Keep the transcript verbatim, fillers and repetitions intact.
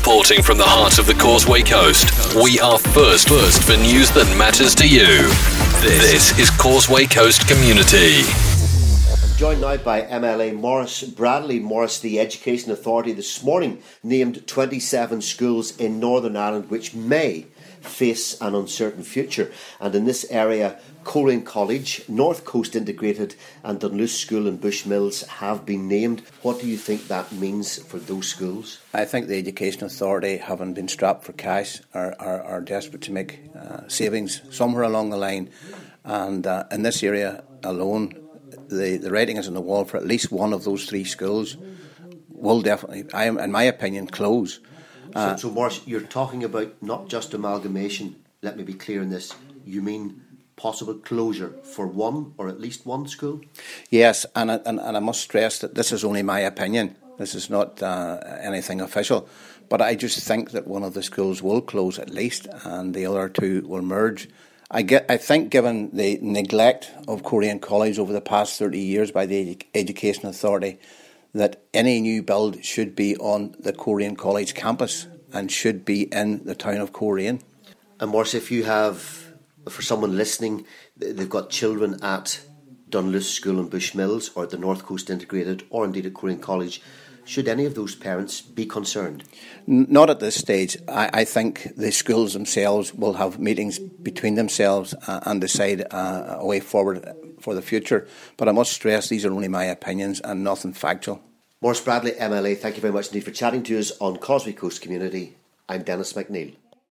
Reporting from the heart of the Causeway Coast, we are first first for news that matters to you. This is Causeway Coast Community. I'm joined now by M L A Maurice Bradley. Maurice, the Education Authority this morning named twenty-seven schools in Northern Ireland which may face an uncertain future, and in this area Coleraine College, North Coast Integrated and Dunluce School and Bushmills have been named. What do you think that means for those schools? I think the Education Authority, having been strapped for cash, are, are, are desperate to make uh, savings somewhere along the line, and uh, in this area alone the, the writing is on the wall for at least one of those three schools will definitely, I am, in my opinion, close. Uh, so, so, Maurice, you're talking about not just amalgamation. Let me be clear on this. You mean possible closure for one or at least one school? Yes, and I, and, and I must stress that this is only my opinion. This is not uh, anything official. But I just think that one of the schools will close at least and the other two will merge. I, get, I think given the neglect of Coleraine College over the past thirty years by the edu- Education Authority, that any new build should be on the Coleraine College campus and should be in the town of Coleraine. And Maurice, if you have, for someone listening, they've got children at Dunluce School and Bushmills or at the North Coast Integrated or indeed at Coleraine College, should any of those parents be concerned? Not at this stage. I, I think the schools themselves will have meetings between themselves uh, and decide uh, a way forward for the future. But I must stress these are only my opinions and nothing factual. Maurice Bradley, M L A, thank you very much indeed for chatting to us on Causeway Coast Community. I'm Dennis McNeill.